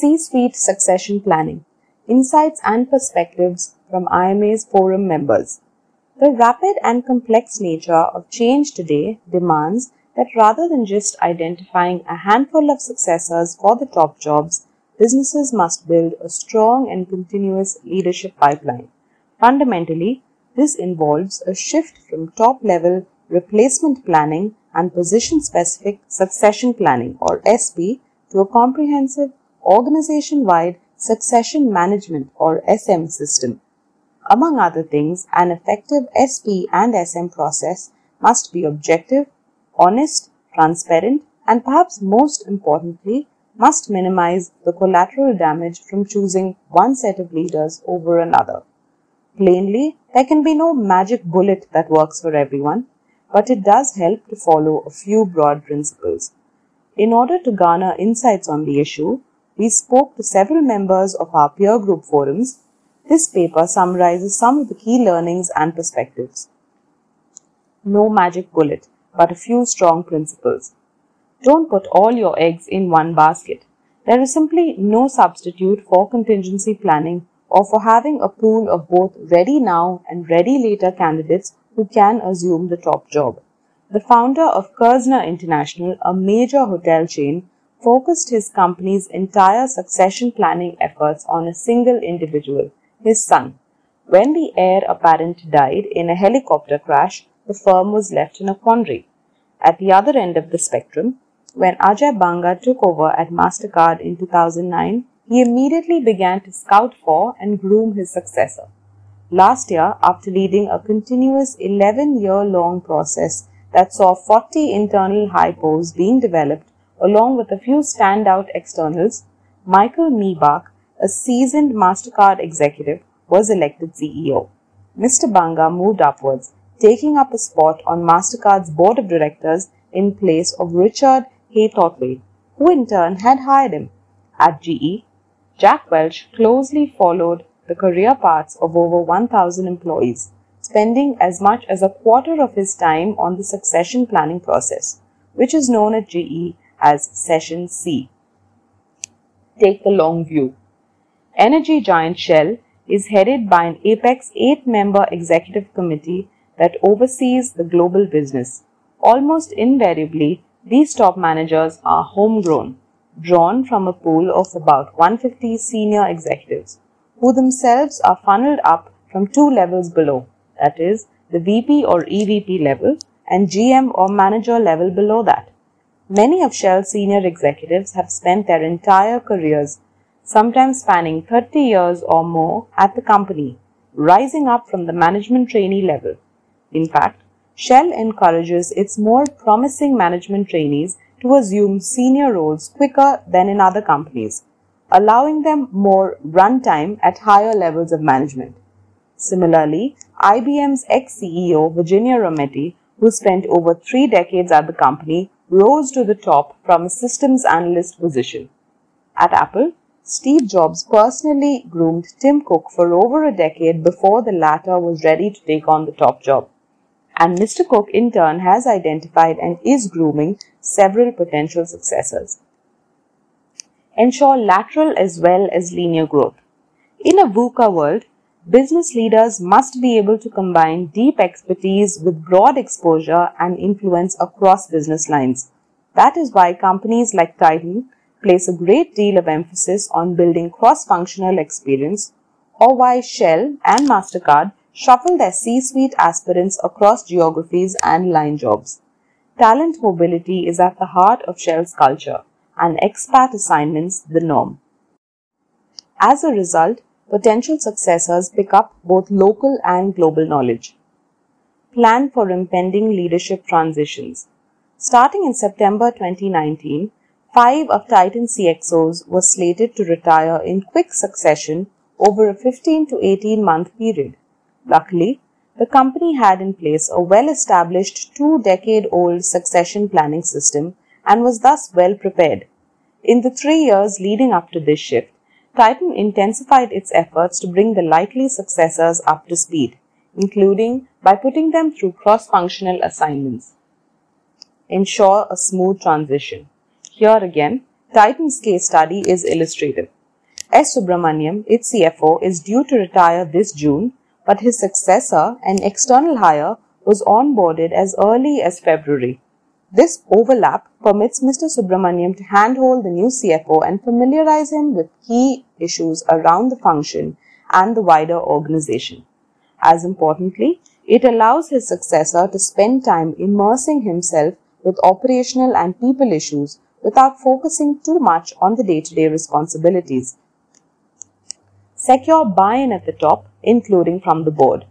C-Suite Succession Planning, Insights and Perspectives from IMA's Forum Members. The rapid and complex nature of change today demands that rather than just identifying a handful of successors for the top jobs, businesses must build a strong and continuous leadership pipeline. Fundamentally, this involves a shift from top-level replacement planning and position-specific succession planning, or SP, to a comprehensive, organization-wide succession management, or SM, system. Among other things, an effective SP and SM process must be objective, honest, transparent, and perhaps most importantly, must minimize the collateral damage from choosing one set of leaders over another. Plainly, there can be no magic bullet that works for everyone, but it does help to follow a few broad principles. In order to garner insights on the issue, we spoke to several members of our peer group forums. This paper summarizes some of the key learnings and perspectives. No magic bullet, but a few strong principles. Don't put all your eggs in one basket. There is simply no substitute for contingency planning or for having a pool of both ready now and ready later candidates who can assume the top job. The founder of Kerzner International, a major hotel chain, focused his company's entire succession planning efforts on a single individual, his son. When the heir apparent died in a helicopter crash, the firm was left in a quandary. At the other end of the spectrum, when Ajay Banga took over at MasterCard in 2009, he immediately began to scout for and groom his successor. Last year, after leading a continuous 11-year-long process that saw 40 internal hypos being developed along with a few standout externals, Michael Mebach, a seasoned MasterCard executive, was elected CEO. Mr. Banga moved upwards, taking up a spot on MasterCard's board of directors in place of Richard Haythorpe, who in turn had hired him. At GE, Jack Welch closely followed the career paths of over 1,000 employees, spending as much as a quarter of his time on the succession planning process, which is known at GE as Session C. Take the long view. Energy giant Shell is headed by an apex 8-member executive committee that oversees the global business. Almost invariably, these top managers are homegrown, drawn from a pool of about 150 senior executives, who themselves are funneled up from two levels below, that is, the VP or EVP level and GM or manager level below that. Many of Shell's senior executives have spent their entire careers, sometimes spanning 30 years or more, at the company, rising up from the management trainee level. In fact, Shell encourages its more promising management trainees to assume senior roles quicker than in other companies, allowing them more runtime at higher levels of management. Similarly, IBM's ex-CEO Virginia Rometty, who spent over 3 decades at the company, rose to the top from a systems analyst position. At Apple, Steve Jobs personally groomed Tim Cook for over a decade before the latter was ready to take on the top job. And Mr. Cook in turn has identified and is grooming several potential successors. Ensure lateral as well as linear growth. In a VUCA world, business leaders must be able to combine deep expertise with broad exposure and influence across business lines. That is why companies like Titan place a great deal of emphasis on building cross-functional experience, or why Shell and MasterCard shuffle their C-suite aspirants across geographies and line jobs. Talent mobility is at the heart of Shell's culture, and expat assignments the norm. As a result, potential successors pick up both local and global knowledge. Plan for impending leadership transitions. Starting in September 2019, 5 of Titan CXOs were slated to retire in quick succession over a 15 to 18-month period. Luckily, the company had in place a well-established 2-decade-old succession planning system and was thus well prepared. In the 3 years leading up to this shift, Titan intensified its efforts to bring the likely successors up to speed, including by putting them through cross-functional assignments. Ensure a smooth transition. Here again, Titan's case study is illustrative. S. Subramaniam, its CFO, is due to retire this June, but his successor, an external hire, was onboarded as early as February. This overlap permits Mr. Subramaniam to handhold the new CFO and familiarize him with key issues around the function and the wider organization. As importantly, it allows his successor to spend time immersing himself with operational and people issues without focusing too much on the day-to-day responsibilities. Secure buy-in at the top, including from the board.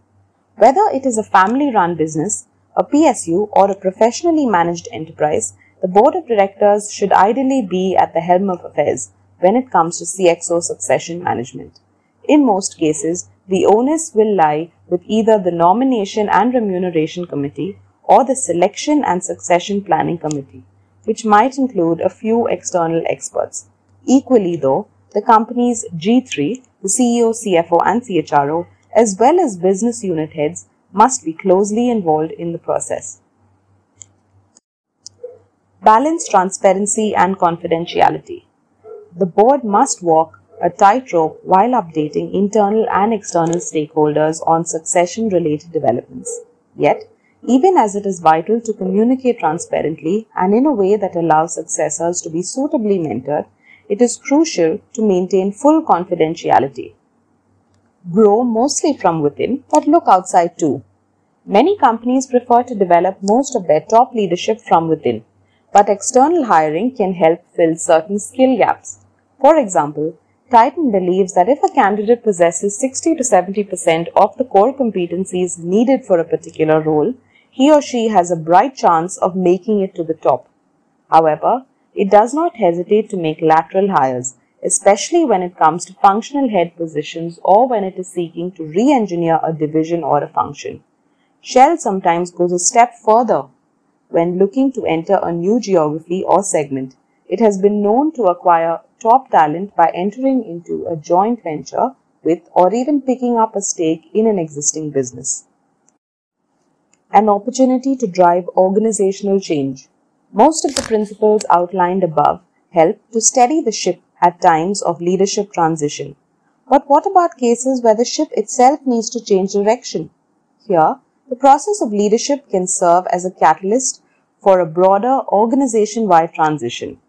Whether it is a family-run business, a PSU, or a professionally managed enterprise, the board of directors should ideally be at the helm of affairs when it comes to CXO succession management. In most cases, the onus will lie with either the Nomination and Remuneration Committee or the Selection and Succession Planning Committee, which might include a few external experts. Equally though, the company's G3, the CEO, CFO and CHRO, as well as business unit heads, must be closely involved in the process. Balance transparency and confidentiality. The board must walk a tightrope while updating internal and external stakeholders on succession-related developments. Yet, even as it is vital to communicate transparently and in a way that allows successors to be suitably mentored, it is crucial to maintain full confidentiality. Grow mostly from within, but look outside too. Many companies prefer to develop most of their top leadership from within, but external hiring can help fill certain skill gaps. For example, Titan believes that if a candidate possesses 60 to 70% of the core competencies needed for a particular role, he or she has a bright chance of making it to the top. However, it does not hesitate to make lateral hires, especially when it comes to functional head positions or when it is seeking to re-engineer a division or a function. Shell sometimes goes a step further when looking to enter a new geography or segment. It has been known to acquire top talent by entering into a joint venture with or even picking up a stake in an existing business. An opportunity to drive organizational change. Most of the principles outlined above help to steady the ship at times of leadership transition. But what about cases where the ship itself needs to change direction? Here, the process of leadership can serve as a catalyst for a broader organization-wide transition.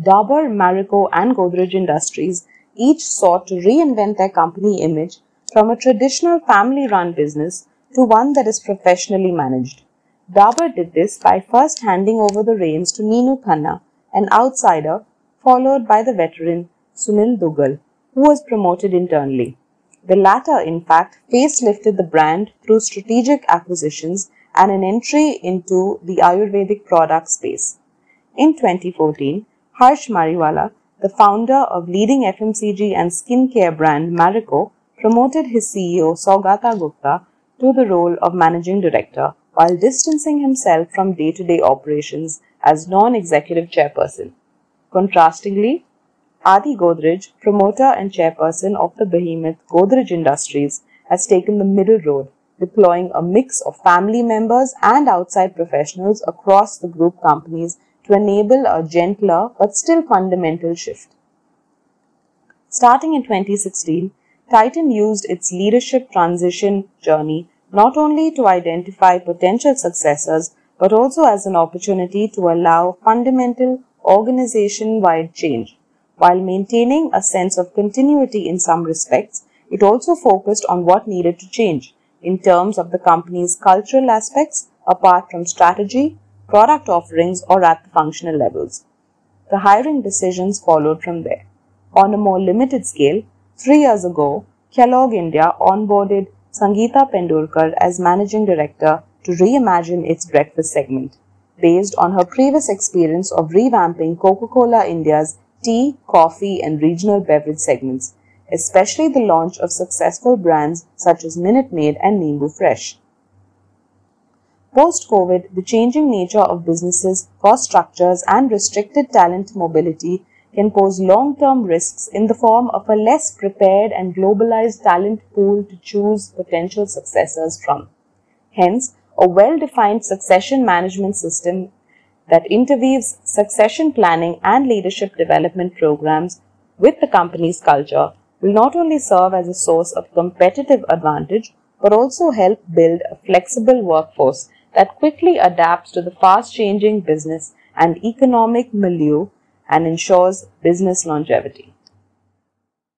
Dabur, Marico and Godrej Industries each sought to reinvent their company image from a traditional family-run business to one that is professionally managed. Dabur did this by first handing over the reins to Ninu Khanna, an outsider, followed by the veteran Sunil Dugal, who was promoted internally. The latter, in fact, facelifted the brand through strategic acquisitions and an entry into the Ayurvedic product space. In 2014, Harsh Mariwala, the founder of leading FMCG and skincare brand Marico, promoted his CEO Saugata Gupta to the role of managing director while distancing himself from day-to-day operations as non-executive chairperson. Contrastingly, Adi Godrej, promoter and chairperson of the behemoth Godrej Industries, has taken the middle road, deploying a mix of family members and outside professionals across the group companies to enable a gentler but still fundamental shift. Starting in 2016, Titan used its leadership transition journey not only to identify potential successors but also as an opportunity to allow fundamental organization-wide change. While maintaining a sense of continuity in some respects, it also focused on what needed to change in terms of the company's cultural aspects apart from strategy, product offerings or at the functional levels. The hiring decisions followed from there. On a more limited scale, 3 years ago, Kellogg India onboarded Sangeeta Pendurkar as managing director to reimagine its breakfast segment, based on her previous experience of revamping Coca-Cola India's tea, coffee and regional beverage segments, especially the launch of successful brands such as Minute Maid and Nimbu Fresh. Post-COVID, the changing nature of businesses, cost structures and restricted talent mobility can pose long-term risks in the form of a less prepared and globalized talent pool to choose potential successors from. Hence, a well-defined succession management system that interweaves succession planning and leadership development programs with the company's culture will not only serve as a source of competitive advantage, but also help build a flexible workforce that quickly adapts to the fast-changing business and economic milieu and ensures business longevity.